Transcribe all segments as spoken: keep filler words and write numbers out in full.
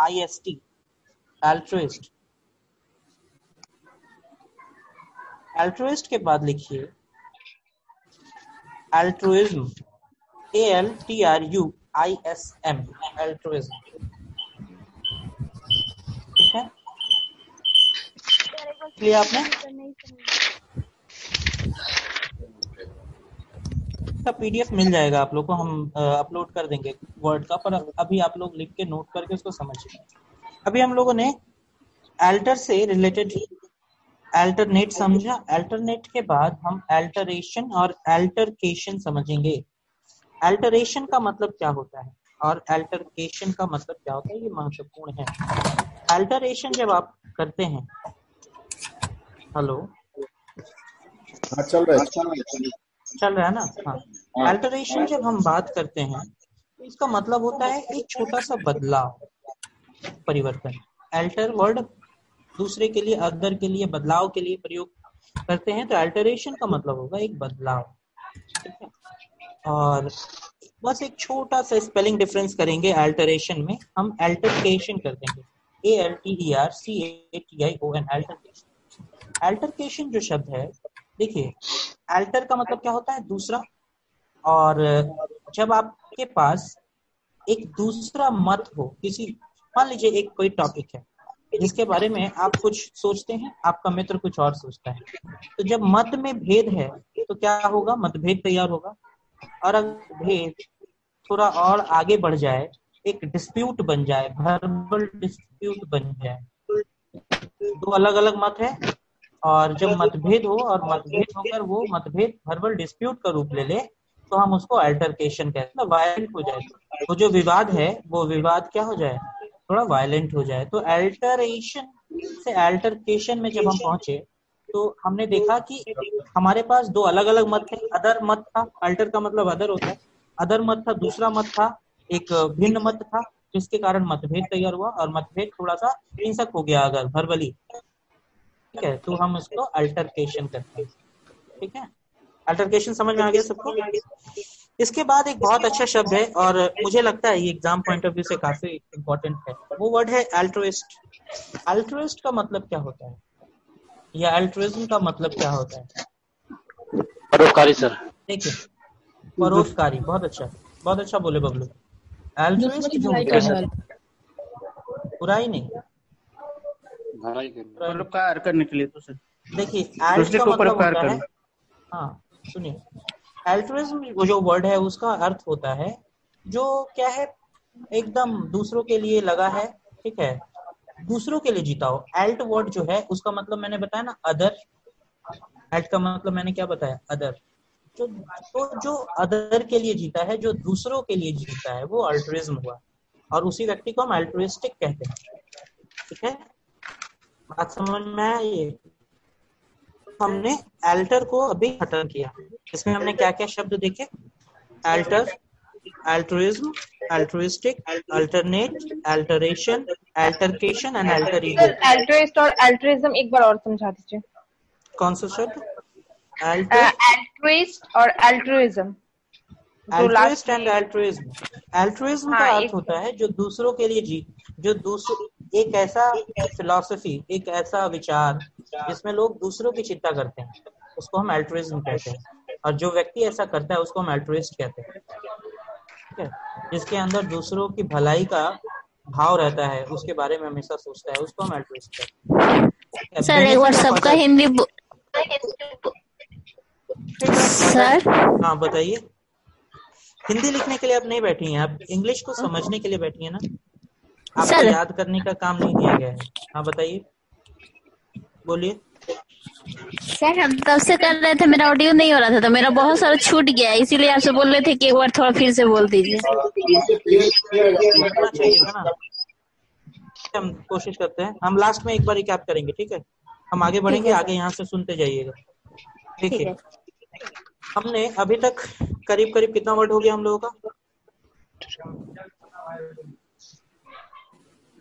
I S T, altruist। altruist के बाद लिखिए altruism, A L T R U I S M, altruism। ठीक है, लिया आपने? पीडीएफ मिल जाएगा आप लोग को, हम अपलोड कर देंगे वर्ड का, पर अभी आप लोग लिख के नोट करके उसको समझिए। अभी हम लोगों ने अल्टर से रिलेटेड अल्टरनेट समझा। अल्टरनेट के बाद हम अल्टरेशन और अल्टरकेशन समझेंगे। अल्टरेशन का मतलब क्या होता है और अल्टरकेशन का मतलब क्या होता है, ये महत्वपूर्ण है। अल्टरेशन जब आप करते हैं, हेलो चल रहा है चल रहा है ना, हाँ। अल्टरेशन जब हम बात करते हैं तो इसका मतलब होता है एक छोटा सा बदलाव, परिवर्तन। अल्टर वर्ड दूसरे के लिए, अदर के लिए, बदलाव के लिए प्रयोग करते हैं, तो अल्टरेशन का मतलब होगा एक बदलाव। ठीक है, और बस एक छोटा सा स्पेलिंग डिफरेंस करेंगे। अल्टरेशन में हम अल्टरकेशन कर देंगे, A L T E R C A T I O N, altercation. Altercation जो शब्द है, देखिए अल्टर का मतलब क्या होता है, दूसरा, और जब आपके पास एक दूसरा मत हो किसी, मान लीजिए एक कोई टॉपिक है जिसके बारे में आप कुछ सोचते हैं, आपका मित्र कुछ और सोचता है, तो जब मत में भेद है तो क्या होगा, मतभेद तैयार होगा। और अगर भेद थोड़ा और आगे बढ़ जाए, एक डिस्प्यूट बन जाए, वर्बल डिस्प्यूट बन जाए, दो अलग अलग मत है, और जब मतभेद हो और मतभेद होकर वो मतभेद वर्बल डिस्प्यूट का रूप ले ले, तो हम उसको अल्टरकेशन कहते हैं। वायलेंट हो जाए वो जो विवाद है, वो विवाद क्या हो जाए, थोड़ा वायलेंट हो जाए। तो अल्टरेशन से अल्टरकेशन में जब हम पहुंचे तो हमने देखा कि हमारे पास दो अलग अलग मत थे, अदर मत था, अल्टर का मतलब अदर होता है, अदर मत था, दूसरा मत था, एक भिन्न मत था, जिसके कारण मतभेद तैयार हुआ और मतभेद थोड़ा सा हिंसक हो गया अगर वर्बली, ठीक है, तो हम इसको अल्टरकेशन करते हैं। ठीक है, अल्टरकेशन समझ में आ गया सबको। इसके बाद एक बहुत अच्छा शब्द है और मुझे लगता है ये एग्जाम पॉइंट ऑफ व्यू से काफी इम्पोर्टेंट है, वो वर्ड है अल्ट्रुइस्ट। अल्ट्रुइस्ट का मतलब क्या होता है या अल्ट्रुइज्म का मतलब क्या होता है? परोपकारी सर। देखिए, परोपकारी, बहुत अच्छा, बहुत अच्छा बोले बबलू। अल्ट्रुइस्ट जो है पूरा ही नहीं परोपकार करने के लिए, तो सर देखिए दूसरे को परोपकार करना। हाँ सुनिए, अल्ट्रुइज्म वो जो वर्ड है उसका अर्थ होता है जो क्या है, एकदम दूसरों के लिए लगा है, ठीक है, दूसरों के लिए जीता हो। अल्ट वर्ड जो है उसका मतलब मैंने बताया ना, अदर। अल्ट का मतलब मैंने क्या बताया, अदर। तो तो जो अदर के लिए जीता है, जो दूसरों के लिए जीता है, वो अल्ट्रुइज्म हुआ, और उसी व्यक्ति को हम अल्ट्रुइस्टिक कहते हैं। ठीक है, बात समझ में आई। हमने अल्टर को अभी खत्म किया, इसमें हमने क्या क्या शब्द देखे, alter, altruism, altruistic, alternate, alteration, altercation and alter ego. Altruist और अल्ट्रुइज्म एक बार और समझा दीजिए। कौन सा शब्द? अल्ट्रुइस्ट और altruism. Altruist and altruism. Altruism का अर्थ होता है जो दूसरों के लिए जी, जो दूसरों, एक ऐसा फिलॉसफी, एक ऐसा विचार जिसमें लोग दूसरों की चिंता करते हैं, उसको हम अल्ट्रुइज्म कहते हैं, और जो व्यक्ति ऐसा करता है उसको हम अल्ट्रुइस्ट कहते हैं। ठीक है, जिसके अंदर दूसरों की भलाई का भाव रहता है, उसके बारे में हमेशा सोचता है, उसको हम अल्ट्रुइस्ट कहते हैं। सर एक बार सबका हिंदी सर, हाँ बताइए। हिंदी लिखने के लिए आप नहीं बैठी हैं, आप इंग्लिश को समझने के लिए बैठी हैं ना, आपको याद करने का काम नहीं दिया गया है। हाँ बताइए, बोलिए। सर हम तब से कर रहे थे, मेरा ऑडियो नहीं हो रहा था, तो मेरा बहुत सारा छूट गया, इसीलिए आपसे बोल रहे थे कि एक बार थोड़ा फिर से बोल दीजिए। हम कोशिश करते हैं, हम लास्ट में एक बार रिकैप करेंगे। ठीक है, हम आगे बढ़ेंगे, आगे यहाँ से सुनते जाइएगा। ठीक है, हमने अभी तक करीब करीब कितना वर्ड हो गया हम लोगों का,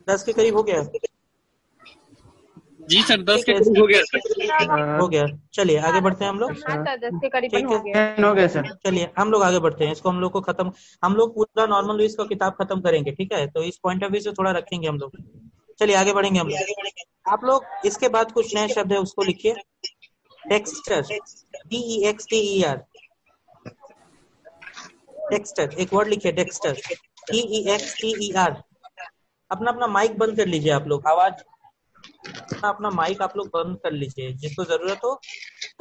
दस के करीब हो गया। जी सर दस के करीब हो गया सर, हो गया। चलिए आगे बढ़ते हैं हम लोग। हाँ सर दस के करीब हो गया, हो गया सर। चलिए हम लोग आगे बढ़ते हैं। इसको हम लोग को खत्म, हम लोग पूरा नॉर्मल लुईस का किताब खत्म करेंगे, ठीक है? तो इस पॉइंट ऑफ व्यू से थोड़ा रखेंगे हम लोग। चलिए आगे बढ़ेंगे हम लोग। आप लोग इसके बाद कुछ नए शब्द है उसको लिखिए, texture, D E X T E R, texture, एक वर्ड लिखिए texture, T E X T E R. अपना अपना माइक बंद कर लीजिए आप लोग, आवाज अपना अपना माइक आप लोग बंद कर लीजिए, जिसको जरूरत हो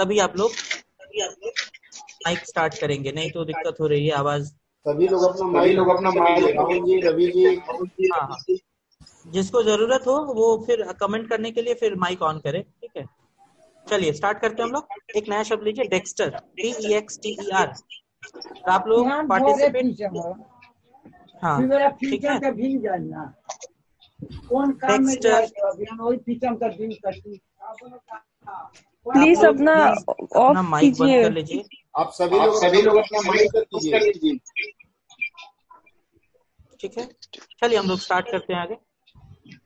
तभी आप लोग माइक स्टार्ट करेंगे, नहीं तो दिक्कत हो रही है आवाज। सभी लोग अपना माइक लोग अपना माइक रवि जी, हाँ जिसको जरूरत हो वो फिर कमेंट करने के लिए फिर माइक ऑन करे, ठीक है? चलिए स्टार्ट करते हैं हम लोग। एक नया शब्द लीजिए dexter, D E X T E R. आप लोग पार्टिसिपेट, हाँ ठीक है, प्लीज अपना अपना माइक बंद कर लीजिए। आप सभी लोग सभी लोग अपना माइक बंद कर लीजिए, ठीक है? चलिए हम लोग स्टार्ट करते हैं आगे।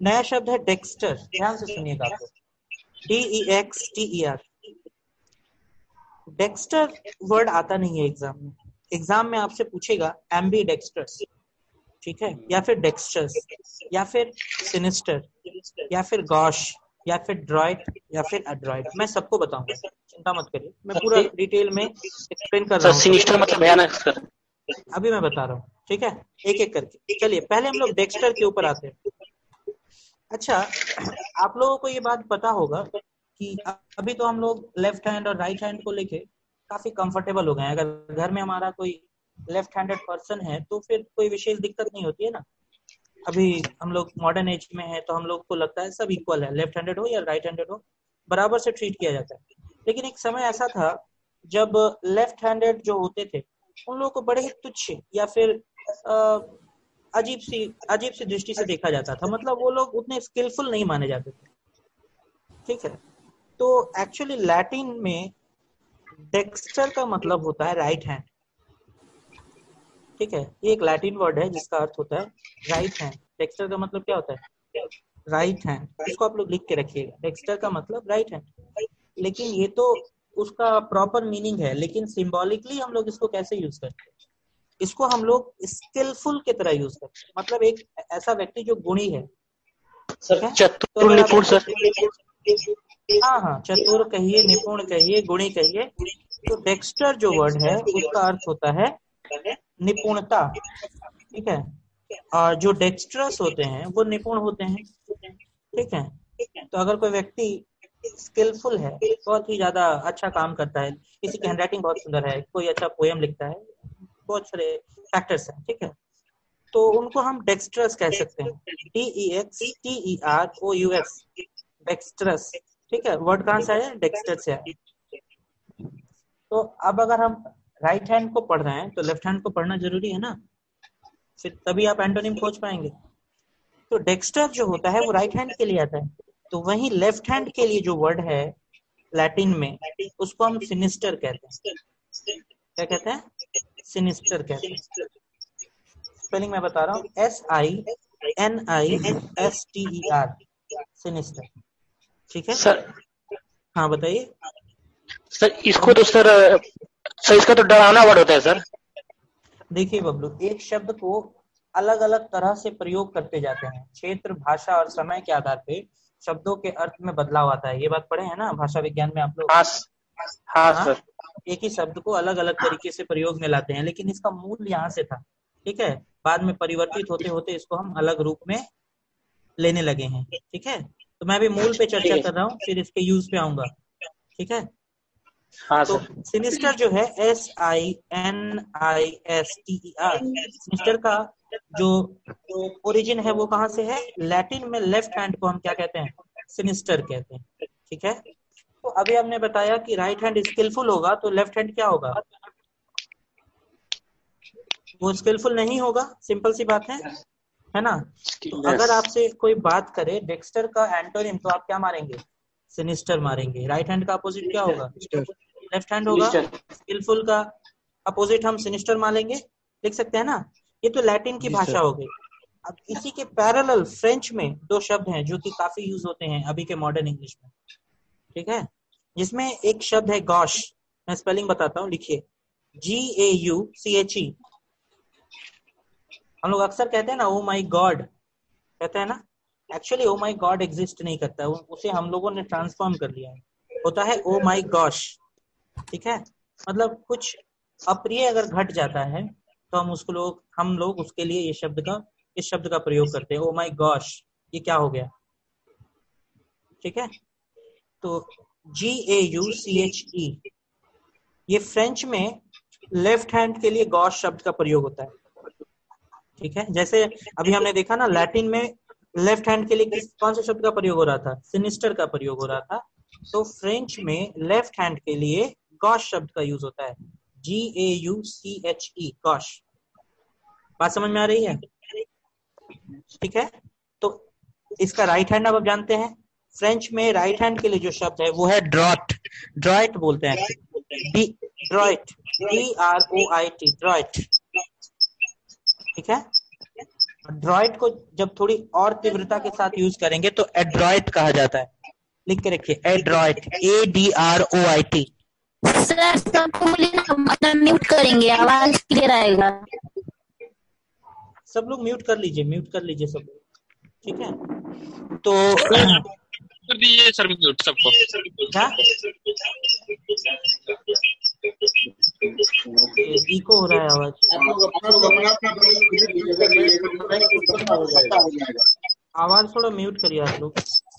नया शब्द है डेक्स्टर, ध्यान से सुनिएगा आप लोग, D E X T E R. Dexter word आता नहीं है एग्जाम में, एग्जाम में आपसे पूछेगा एम्बी डेक्स्टर्स, ठीक है, या फिर डेक्स्टर्स, या फिर सिनिस्टर, या फिर गॉश, या फिर ड्रॉइट, या फिर एड्रॉइट। मैं सबको बताऊंगा, चिंता मत करिए, मैं पूरा डिटेल में एक्सप्लेन कर रहा हूँ। सिनिस्टर मतलब भयानक सर, अभी मैं बता रहा हूँ, ठीक है, एक एक करके। चलिए पहले हम लोग डेक्स्टर के ऊपर आते हैं। अच्छा, आप लोगों को ये बात पता होगा कि अभी तो हम लोग लेफ्ट हैंड और राइट हैंड को लेके काफी कंफर्टेबल हो गए हैं। अगर घर में हमारा कोई लेफ्ट हैंडेड पर्सन है तो फिर कोई विशेष दिक्कत नहीं होती है ना। अभी हम लोग मॉडर्न एज में है तो हम लोग को लगता है सब इक्वल है, लेफ्ट हैंडेड हो या राइट हैंडेड हो बराबर से ट्रीट किया जाता है। लेकिन एक समय ऐसा था जब लेफ्ट हैंडेड जो होते थे उन लोगों को बड़े ही तुच्छ या फिर अजीब सी अजीब सी दृष्टि से देखा जाता था, मतलब वो लोग उतने स्किलफुल नहीं माने जाते थे, ठीक है? तो एक्चुअली लैटिन में डेक्स्टर का मतलब होता है राइट हैंड, ठीक है? ये एक लैटिन वर्ड है जिसका अर्थ होता है राइट हैंड। डेक्स्टर का मतलब क्या होता है? Right hand. इसको आप लोग लिख के रखिएगा, डेक्स्टर का मतलब राइट हैंड। लेकिन ये तो उसका प्रॉपर मीनिंग है, लेकिन सिंबॉलिकली हम लोग इसको कैसे यूज करते हैं? इसको हम लोग स्किलफुल की तरह यूज करते हैं, मतलब एक ऐसा व्यक्ति जो गुणी है, चतुर निपुण सर, हाँ हाँ, चतुर कहिए, निपुण कहिए, गुणी कहिए। तो डेक्स्टर जो वर्ड है उसका अर्थ होता है निपुणता, ठीक है? और जो डेक्स्ट्रस होते हैं वो निपुण होते हैं, ठीक है? तो अगर कोई व्यक्ति स्किलफुल है, बहुत ही ज्यादा अच्छा काम करता है, किसी की हैंडराइटिंग बहुत सुंदर है, कोई अच्छा पोएम लिखता है, बहुत सारे फैक्टर्स हैं, ठीक है? तो उनको हम डेक्स्ट्रस कह सकते हैं, D E X T E R O U S, dextrous, ठीक है? वर्ड कहाँ से आया? डेक्स्टर से आया। तो अब अगर हम राइट हैंड को पढ़ रहे हैं तो लेफ्ट हैंड को पढ़ना जरूरी है ना, फिर तभी आप एंटोनिम खोज पाएंगे। तो डेक्स्टर जो होता है वो राइट हैंड के लिए आता है, तो वहीं लेफ्ट हैंड के लिए जो वर्ड है लैटिन में उसको हम सिनिस्टर कहते हैं। क्या कहते हैं? सिनिस्टर कहते हैं। स्पेलिंग मैं बता रहा हूँ, S I N I S T E R, sinister, ठीक है सर? हाँ बताइए सर। इसको तो सर सर इसका तो डरावना वर्ड होता है सर। देखिए बबलू, एक शब्द को अलग अलग तरह से प्रयोग करते जाते हैं, क्षेत्र, भाषा और समय के आधार पे शब्दों के अर्थ में बदलाव आता है। ये बात पढ़े है ना भाषा विज्ञान में आप लोग? हाँ, हाँ, हाँ सर। एक ही शब्द को अलग अलग तरीके से प्रयोग में लाते हैं, लेकिन इसका मूल यहाँ से था, ठीक है? बाद में परिवर्तित होते होते इसको हम अलग रूप में लेने लगे हैं, ठीक है? तो मैं भी मूल पे चर्चा कर रहा हूँ, फिर इसके यूज पे आऊंगा, ठीक है? हाँ, तो सिनिस्टर जो है S I N I S T E R, sinister का जो ओरिजिन है वो कहाँ से है? लैटिन में लेफ्ट हैंड को हम क्या कहते हैं? सिनिस्टर कहते हैं, ठीक है? तो अभी हमने बताया कि राइट हैंड स्किलफुल होगा तो लेफ्ट हैंड क्या होगा? वो स्किलफुल नहीं होगा, सिंपल सी बात है, है ना? तो अगर आपसे कोई बात करे डेक्स्टर का एंटोनिम तो आप क्या मारेंगे? सिनिस्टर मारेंगे। राइट हैंड का अपोजिट क्या होगा? लेफ्ट हैंड होगा। स्किलफुल का अपोजिट हम सिनिस्टर मारेंगे, लिख सकते हैं ना? ये तो लैटिन की भाषा हो गई, अब इसी के पैरेलल फ्रेंच में दो शब्द हैं जो कि काफी यूज होते हैं अभी के मॉडर्न इंग्लिश में, ठीक है, जिसमें एक शब्द है गॉश। मैं स्पेलिंग बताता हूँ, लिखिए जी ए यू सी एच ई। हम लोग अक्सर कहते हैं ना ओ माई गॉड, कहते हैं ना, actually oh my God exist नहीं करता, उसे हम लोगों ने ट्रांसफॉर्म कर लिया है, होता है ओ माई गॉश, ठीक है। मतलब कुछ अप्रिय अगर घट जाता है तो हम उसको लोग हम लोग उसके लिए ये शब्द का इस शब्द का प्रयोग करते हैं, ओ माई गॉश ये क्या हो गया, ठीक है। तो जी ए यू सी एच ई, ये फ्रेंच में लेफ्ट हैंड के लिए गॉश शब्द का प्रयोग होता है, ठीक है। जैसे अभी हमने देखा ना लैटिन में लेफ्ट हैंड के लिए किस कौन से शब्द का प्रयोग हो रहा था, सिनिस्टर का प्रयोग हो रहा था, तो फ्रेंच में लेफ्ट हैंड के लिए गॉश शब्द का यूज होता है, G A U C H E gauche. बात समझ में आ रही है, ठीक है। तो इसका राइट हैंड अब आप जानते हैं, फ्रेंच में राइट हैंड के लिए जो शब्द है वो है ड्रॉट, ड्रॉइट बोलते हैं, droit D R O I T droit, ठीक है। ड्रॉइट को जब थोड़ी और तीव्रता के साथ यूज करेंगे तो एड्रॉइट कहा जाता है, लिख के रखिए adroit A D R O I T. Sir सबको बोलिए म्यूट करेंगे, आवाज क्लियर आएगा। सब लोग म्यूट कर लीजिए, म्यूट कर लीजिए सब लोग, ठीक है। तो कर दीजिए सर म्यूट सबको। इको हो रहा है आवाज। आवाज थोड़ा म्यूट करिए आप लोग।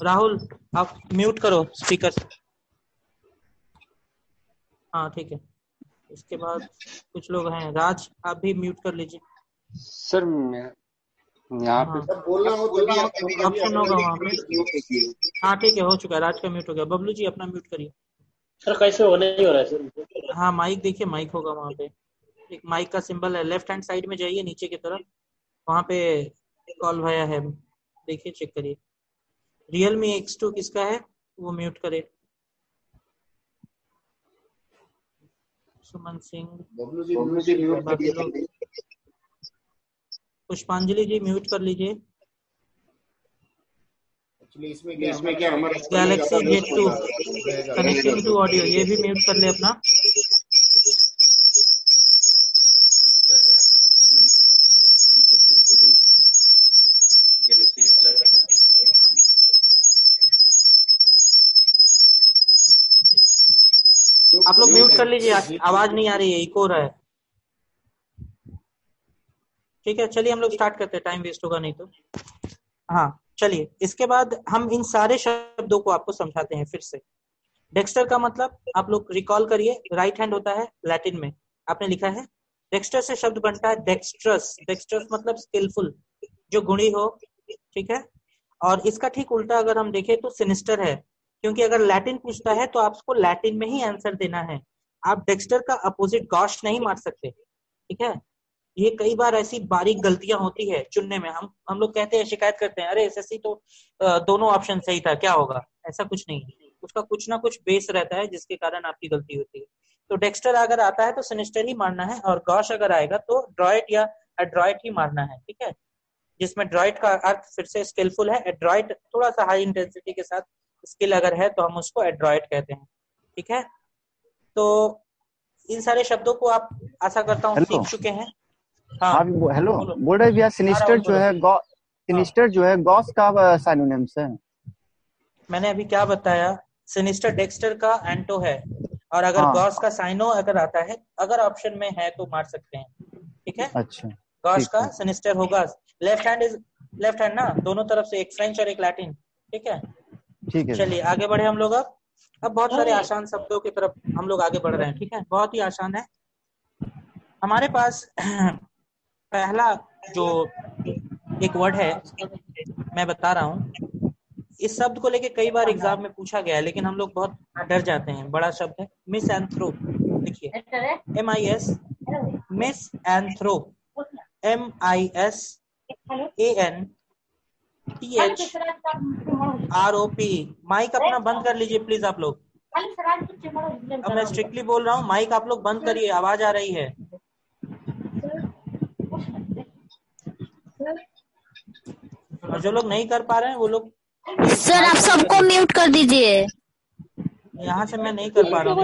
राहुल आप म्यूट करो स्पीकर। हाँ ठीक है। इसके बाद कुछ लोग हैं, राज आप भी म्यूट कर लीजिए। सर यहाँ पे सब बोलना हो तो भी आप सुनोगे वहाँ पे। हाँ ठीक है, हो चुका है, राज का म्यूट हो गया। बबलू जी अपना म्यूट करिए। सर कैसे हो, नहीं हो रहा है सर? हाँ माइक देखिए, माइक होगा वहाँ पे, एक माइक का सिंबल है, लेफ्ट हैंड साइड में जाइए नीचे की तरफ, वहाँ पे कॉल भया है, देखिए चेक करिए। रियल मी एक्स टू किसका है वो म्यूट करे। सुमन सिंह, बबलू जी बबलू जी म्यूट करिए। पुष्पांजलि जी म्यूट कर लीजिए। इसमें क्या इसमें क्या हमारा Galaxy Z two connecting to audio, ये भी म्यूट कर ले अपना। आप लोग म्यूट कर लीजिए, आवाज नहीं आ रही है, इको हो रहा है, ठीक है। चलिए हम लोग स्टार्ट करते हैं, टाइम वेस्ट होगा नहीं तो। हाँ चलिए, इसके बाद हम इन सारे शब्दों को आपको समझाते हैं फिर से। डेक्स्टर का मतलब आप लोग रिकॉल करिए, राइट हैंड होता है लैटिन में, आपने लिखा है। डेक्स्टर से शब्द बनता है डेक्स्ट्रस, डेक्स्ट्रस मतलब स्किलफुल, जो गुणी हो, ठीक है। और इसका ठीक उल्टा अगर हम देखें तो सिनिस्टर है, क्योंकि अगर लैटिन पूछता है तो आपको लैटिन में ही आंसर देना है, आप डेक्स्टर का अपोजिट गॉश नहीं मार सकते, ठीक है। ये कई बार ऐसी बारीक गलतियां होती है चुनने में, हम हम लोग कहते हैं, शिकायत करते हैं, अरे एसएससी तो दोनों ऑप्शन सही था, क्या होगा, ऐसा कुछ नहीं है, उसका कुछ ना कुछ बेस रहता है जिसके कारण आपकी गलती होती है। तो डेक्स्टर अगर आता है तो सिनिस्टर ही मारना है, और गॉश अगर आएगा तो ड्रॉइट या एड्रॉइट ही मारना है, ठीक है। जिसमें ड्रॉइट का अर्थ फिर से स्किलफुल है, एड्रॉइट थोड़ा सा हाई इंटेंसिटी के साथ स्किल अगर है तो हम उसको एड्रॉइट कहते हैं, ठीक है। तो इन सारे शब्दों को आप आशा करता हूँ सीख चुके हैं। हाँ हेलो, बोल रहे भैया सिनिस्टर जो है सिनिस्टर जो है गॉस का सिनोनिम्स है। मैंने अभी क्या बताया, सिनिस्टर डेक्स्टर का एंटो है, और अगर हाँ। गॉस का साइनो अगर आता है, अगर ऑप्शन में है तो मार सकते हैं, ठीक है। अच्छा गॉस का सिनिस्टर होगा। Left hand is left hand ना, दोनों तरफ से, एक फ्रेंच और एक लैटिन, ठीक है ठीक है। चलिए आगे बढ़े हम लोग। अब अब बहुत सारे आसान शब्दों की तरफ हम लोग आगे बढ़ रहे हैं, ठीक है, बहुत ही आसान है। हमारे पास पहला जो एक वर्ड है मैं बता रहा हूँ, इस शब्द को लेके कई बार एग्जाम में पूछा गया है, लेकिन हम लोग बहुत डर जाते हैं, बड़ा शब्द है मिसएंथ्रोप। देखिए M I S misanthrope, M I S A N T H R O P. Mic अपना बंद कर लीजिए प्लीज आप लोग, अब मैं स्ट्रिक्टली बोल रहा हूँ, माइक आप लोग बंद करिए, आवाज आ रही है। और जो लोग नहीं कर पा रहे हैं वो लोग सर आप सबको म्यूट कर दीजिए। यहाँ से मैं नहीं कर पा रहा हूँ।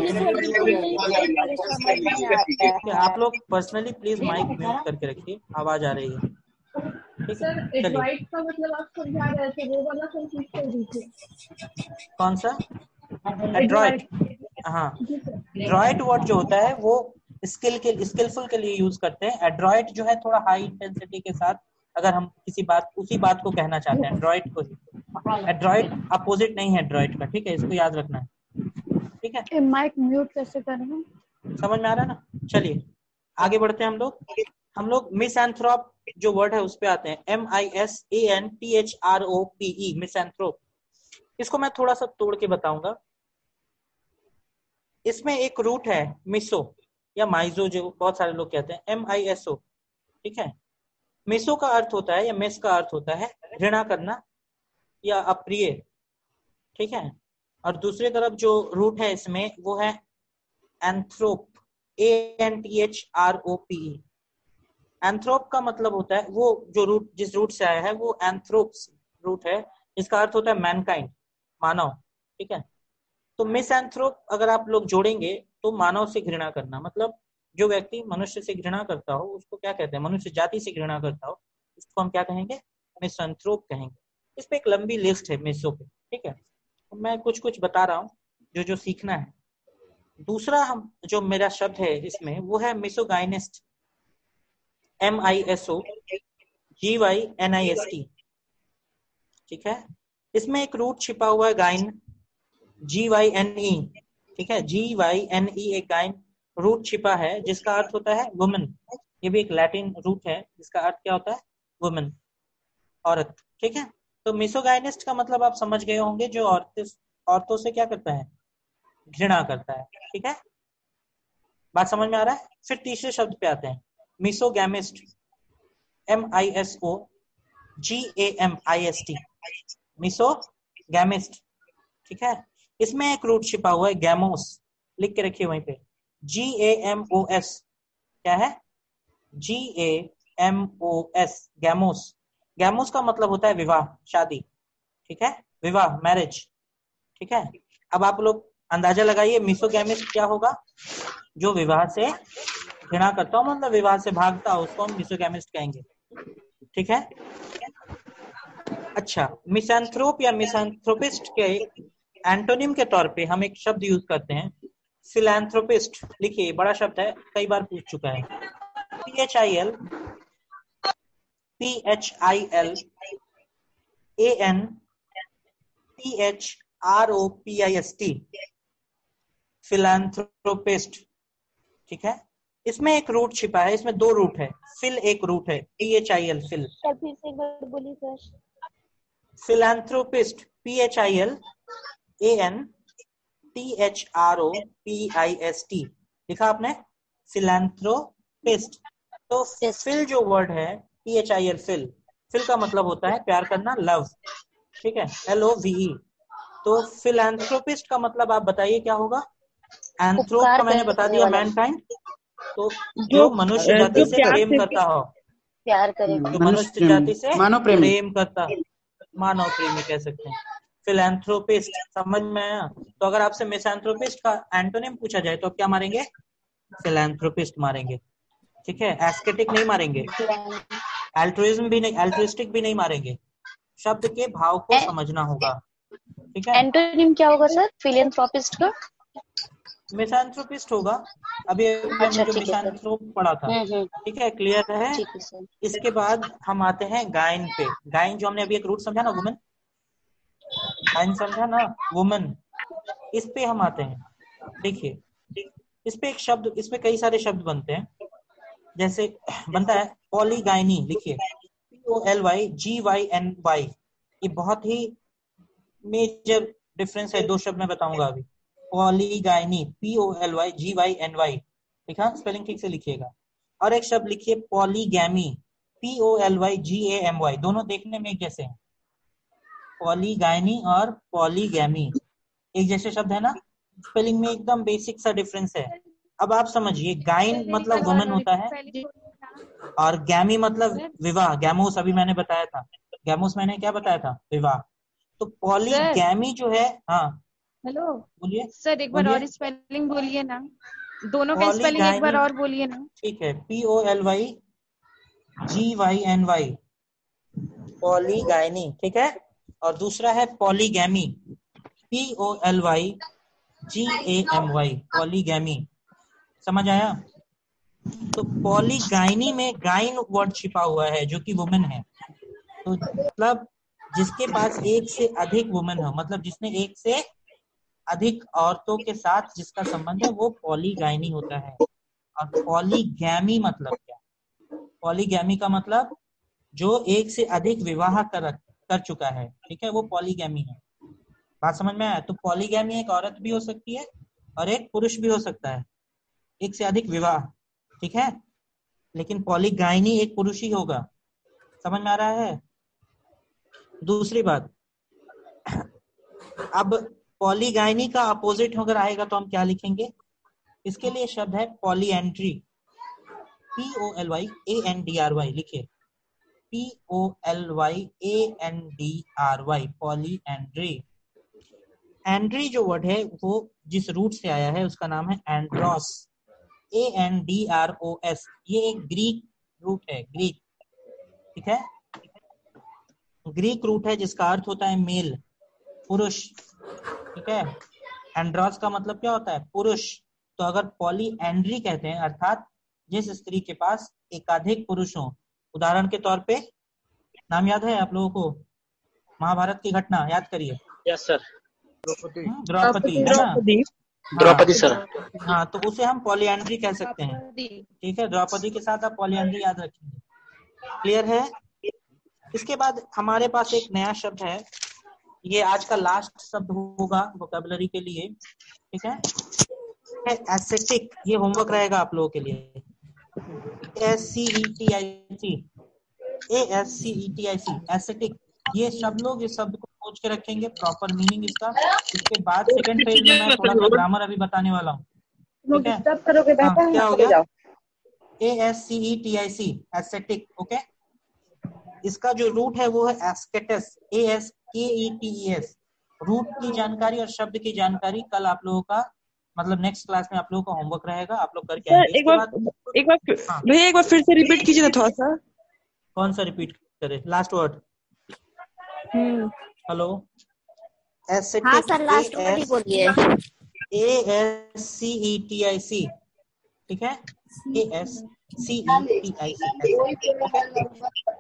आप लोग पर्सनली प्लीज माइक म्यूट करके रखिए, आवाज आ रही है। सर एडवाइट का मतलब आप समझा रहे थे, वो वाला कंप्लीट कर दीजिए। कौन सा? एड्रॉइट। हाँ, एड्रॉइट वर्ड जो होता है वो स्किल के स्किलफुल के लिए यूज करते हैं। एड्रॉइट जो है थोड़ा हाई इंटेंसिटी के साथ अगर हम किसी बात उसी बात को कहना चाहते हैं एड्रॉइट को ही। एड्रॉइट अपोजिट नहीं है एड्रॉइट का, ठीक है, इसको याद रखना है। ठीक है, माइक म्यूट कैसे करना समझ में आ रहा है ना। चलिए आगे बढ़ते हैं। हम लोग हम लोग मिसएंथ्रोप जो वर्ड है उस पे आते हैं। M I S A N T H R O P E misanthrope. इसको मैं थोड़ा सा तोड़ के बताऊंगा। इसमें एक रूट है मिसो या माइजो जो बहुत सारे लोग कहते हैं, एम आई एस ओ, ठीक है। मिसो का अर्थ होता है या मिस का अर्थ होता है घृणा करना या अप्रिय, ठीक है। और दूसरी तरफ जो रूट है इसमें वो है anthrope, A N T H R O P E. Anthrope का मतलब होता है वो जो रूट जिस रूट से आया है वो एंथ्रोप्स रूट है, इसका अर्थ होता है मैनकाइंड, मानव, ठीक है। तो मिसएंथ्रोप अगर आप लोग जोड़ेंगे तो मानव से घृणा करना, मतलब जो व्यक्ति मनुष्य से घृणा करता हो उसको क्या कहते हैं, मनुष्य जाति से घृणा करता हो उसको हम क्या कहेंगे, मिसएंथ्रोप कहेंगे। इस पे एक लंबी लिस्ट है मिसो पे, ठीक है। तो मैं कुछ कुछ बता रहा हूँ जो जो सीखना है। दूसरा हम जो मेरा शब्द है इसमें वो है misogynist, M I S O G Y N I S T, ठीक है। इसमें एक रूट छिपा हुआ है gyne, G Y N E, ठीक है। जी वाई एन ई एक गाइन रूट छिपा है जिसका अर्थ होता है वुमेन। ये भी एक लैटिन रूट है जिसका अर्थ क्या होता है, वुमेन, औरत, ठीक है। तो मिसोगाइनिस्ट का मतलब आप समझ गए होंगे जो औरतें औरतों से क्या करता है, घृणा करता है, ठीक है। बात समझ में आ रहा है। फिर तीसरे शब्द पे आते हैं misogamist, M I S O G A M I S T, misogamist, ठीक है। इसमें एक रूट छिपा हुआ है गैमोस, लिख के रखिए वहीं पे, जी ए एम ओ एस, क्या है, G A M O S, gamos. Gamos का मतलब होता है विवाह, शादी, ठीक है, विवाह, मैरिज, ठीक है। अब आप लोग अंदाजा लगाइए मिसोगैमिस्ट क्या होगा, जो विवाह से घृणा करता हूँ मतलब विवाह से भागता हो उसको हम मिसोगैमिस्ट कहेंगे, ठीक है। अच्छा, मिसएंथ्रोप या मिसएंथ्रोपिस्ट के एंटोनिम के तौर पे हम एक शब्द यूज करते हैं फिलैंथ्रोपिस्ट। लिखिए, बड़ा शब्द है, कई बार पूछ चुका है, P H I L P H I L A N T H R O P I S T, philanthropist, ठीक है। इसमें एक रूट छिपा है, इसमें दो रूट है, फिल एक रूट है, P H I L phil, philanthropist P H I L A N T H R O P I S T, लिखा आपने फिलैंथ्रोपिस्ट। तो फिल जो वर्ड है, P H I L phil, phil का मतलब होता है प्यार करना, लव, ठीक है, एल ओ वी ई। तो फिलैंथ्रोपिस्ट का मतलब आप बताइए क्या होगा। एंथ्रोप का मैंने बता दिया, मैनकाइंड, तो जो मनुष्य जाति से प्रेम करता हो, प्यार करे, तो मनुष्य जाति से मानव प्रेम करता, मानव प्रेमी कह सकते हैं, फिलैंथ्रोपिस्ट। समझ में आया। तो अगर आपसे मिसएंथ्रोपिस्ट का एंटोनिम पूछा जाए तो आप क्या मारेंगे, फिलैंथ्रोपिस्ट मारेंगे, ठीक है। एस्केटिक नहीं मारेंगे, अल्ट्रुइज्म भी नहीं, अल्ट्रुइस्टिक भी नहीं मारेंगे। शब्द के भाव को समझना होगा, ठीक है। एंटोनिम क्या होगा सर फिलैंथ्रोपिस्ट का? मिसएंथ्रोपिस्ट होगा। अभी अच्छा, जो मिसएंथ्रोप पढ़ा था, ठीक है, क्लियर है। इसके बाद हम आते हैं गायन पे। गायन जो हमने अभी एक रूट समझा ना, वुमेन, गायन समझा ना, वुमेन, इस पे हम आते हैं। देखिए इस पे एक शब्द, इसमें कई सारे शब्द बनते हैं, जैसे बनता है पॉलीगाइनी। लिखिए P O L Y G Y N Y. ये बहुत ही मेजर डिफरेंस है, दो शब्द मैं बताऊंगा अभी। Polygyny, P O L Y G Y N Y, लिखा, स्पेलिंग ठीक से लिखिएगा। और एक शब्द लिखिए polygamy, P O L Y G A M Y. दोनों देखने में एक जैसे हैं, पॉलीगाइनी और पॉलीगैमी, एक जैसे शब्द है ना, स्पेलिंग में एकदम बेसिक सा डिफरेंस है। अब आप समझिए, गाइन मतलब वुमेन होता है और गैमी मतलब विवाह, गैमोस अभी मैंने बताया था। गैमोस मैंने क्या बताया था, विवाह। तो पॉलीगैमी जो है, हाँ हेलो बोलिए सर, एक बार और स्पेलिंग बोलिए ना, दोनों का स्पेलिंग एक बार और बोलिए ना। ठीक है, P O L Y G Y N Y, polygyny, ठीक है। और दूसरा है polygamy, P O L Y G A M Y, polygamy. समझ आया? तो पॉलीगाइनी में गाइन वर्ड छिपा हुआ है जो कि वुमेन है, तो मतलब जिसके पास एक से अधिक वुमेन हो, मतलब जिसने एक से अधिक औरतों के साथ जिसका संबंध है वो पॉलीगाइनी होता है। और पॉलीगैमी मतलब क्या? पॉलीगैमी का मतलब जो एक से अधिक विवाह कर कर चुका है, ठीक है, वो पॉलीगैमी है। बात समझ में आया? तो पॉलीगैमी एक औरत भी हो सकती है और एक पुरुष भी हो सकता है, एक से अधिक विवाह, ठीक है। लेकिन पॉलीगाइनी एक पुरुष ही होगा। समझ में आ रहा है? दूसरी बात, अब पॉलीगाइनी का अपोजिट होकर आएगा तो हम क्या लिखेंगे? इसके लिए शब्द है polyandry, P O L Y A N D R Y, लिखे P O L Y A N D R Y, polyandry. Andriy जो वर्ड है वो जिस रूट से आया है उसका नाम है andros, A N D R O S. ये एक ग्रीक रूट है, ग्रीक, ठीक है, ग्रीक रूट है जिसका अर्थ होता है मेल, पुरुष, ठीक है। एंड्रोस का मतलब क्या होता है? पुरुष। तो अगर पॉलीएंड्री कहते हैं अर्थात जिस स्त्री के पास एकाधिक पुरुष हो, उदाहरण के तौर पे, नाम याद है आप लोगों को? महाभारत की घटना याद करिए। Yes sir, Draupadi, Draupadi, Draupadi sir, हाँ, तो उसे हम पॉलीएंड्री कह सकते हैं, ठीक है। द्रौपदी के साथ आप पॉलीएंड्री याद रखेंगे, क्लियर है? इसके बाद हमारे पास एक नया शब्द है, ये आज का लास्ट शब्द होगा वोकैबुलरी के लिए, ठीक है, एसेटिक। ये होमवर्क रहेगा आप लोगों के लिए। S C E T I C, A S C E T I C, ascetic. ये सब लोग इस शब्द को सोच के रखेंगे, प्रॉपर मीनिंग इसका। इसके बाद सेकंड पेज में मैं थोड़ा सा ग्रामर अभी बताने वाला हूँ, ठीक है? क्या हो गया? A S C E T I C, ascetic, okay. इसका जो रूट है वो है एस्केटस, A S K E T E S. Root की जानकारी और शब्द की जानकारी कल आप लोगों का, मतलब नेक्स्ट क्लास में आप लोगों का होमवर्क रहेगा, आप लोग करके आएंगे। एक बार एक बार भैया एक बार फिर से रिपीट कीजिए ना थोड़ा सा। कौन सा रिपीट करें? Last word. Hello, ascetic. हाँ सर, लास्ट वर्ड ही बोलिए। A S C E T I सी, ठीक है, ए S C E T I सी।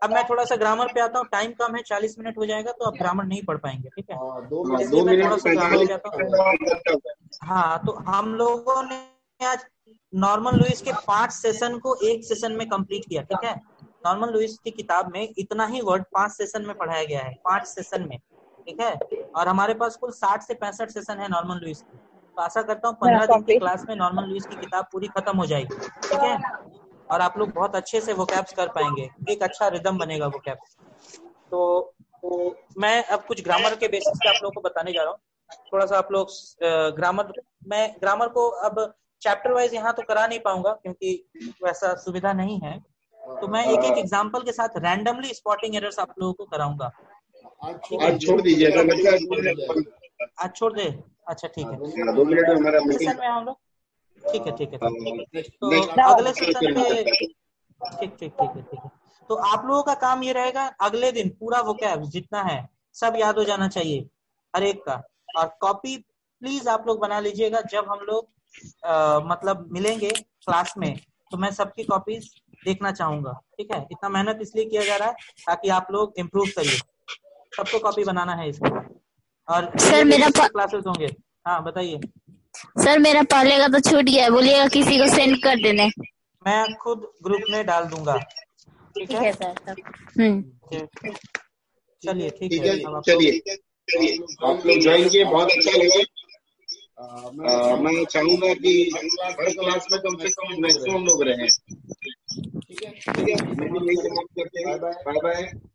अब मैं थोड़ा सा ग्रामर पे आता हूँ, टाइम कम है, चालीस मिनट हो जाएगा, तो आप ग्रामर नहीं पढ़ पाएंगे, ठीक है? दो मिनट। हाँ, तो हम लोगों ने आज नॉर्मन लुईस के पांच सेशन को एक सेशन में कंप्लीट किया, ठीक है। नॉर्मन लुईस की किताब में इतना ही वर्ड पांच सेशन में पढ़ाया गया है, पांच सेशन में, ठीक है। और हमारे पास कुल साठ से पैंसठ सेशन है नॉर्मन लुईस की। तो आशा करता हूँ पंद्रह दिन की क्लास में नॉर्मन लुईस की किताब पूरी खत्म हो जाएगी, ठीक है। और आप लोग बहुत अच्छे से वोकैब्स कर पाएंगे, एक अच्छा रिदम बनेगा वोकैब्स। तो, तो मैं अब कुछ ग्रामर के बेसिस पे आप लोगों को बताने जा रहा हूँ। थोड़ा सा आप लोग ग्रामर, मैं ग्रामर को अब चैप्टर वाइज यहाँ तो करा नहीं पाऊंगा क्योंकि वैसा सुविधा नहीं है, तो मैं एक एक एग्जांपल के साथ रैंडमली स्पॉटिंग एरर्स आप लोगों को कराऊंगा। आज छोड़ दीजिएगा, आज छोड़ दे, अच्छा ठीक है, दो मिनट हमारा सेशन में हम लोग, ठीक है ठीक है, तो अगले सेशन में, ठीक ठीक ठीक है ठीक है। तो आप लोगों का काम ये रहेगा, अगले दिन पूरा वोकैब्स जितना है सब याद हो जाना चाहिए हर एक का। और कॉपी प्लीज आप लोग बना लीजिएगा, जब हम लोग आ, मतलब मिलेंगे क्लास में तो मैं सबकी कॉपीज देखना चाहूंगा, ठीक है। इतना मेहनत इसलिए किया जा रहा है ताकि आप लोग इम्प्रूव करिए, सबको कॉपी बनाना है इसको। और सर मेरा क्लासेस होंगे, हाँ बताइए सर, मेरा पहले का तो छूट गया है, बोलिएगा किसी को सेंड कर देने, मैं खुद ग्रुप में डाल दूंगा, ठीक है सर। हम्म, चलिए ठीक है, चलिए आप लोग ज्वाइन किए, बहुत अच्छा लगा। मैं चाहूंगा कि हर क्लास में कम से कम मैक्सिमम लोग रहे, ठीक है। Bye bye.